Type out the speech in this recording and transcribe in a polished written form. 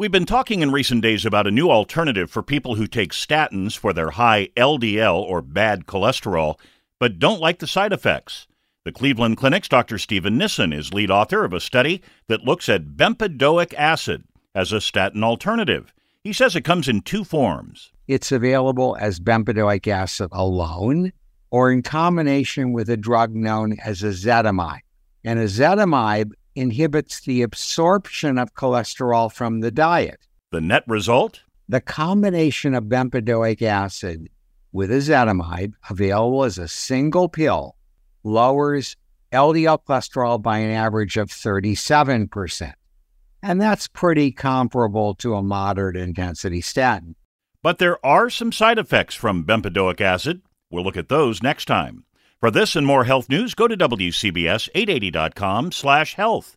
We've been talking in recent days about a new alternative for people who take statins for their high LDL or bad cholesterol, but don't like the side effects. The Cleveland Clinic's Dr. Steven Nissen is lead author of a study that looks at bempedoic acid as a statin alternative. He says it comes in two forms. It's available as bempedoic acid alone or in combination with a drug known as ezetimibe. And ezetimibe inhibits the absorption of cholesterol from the diet. The net result? The combination of bempedoic acid with ezetimibe, available as a single pill, lowers LDL cholesterol by an average of 37%. And that's pretty comparable to a moderate intensity statin. But there are some side effects from bempedoic acid. We'll look at those next time. For this and more health news, go to WCBS880.com/health.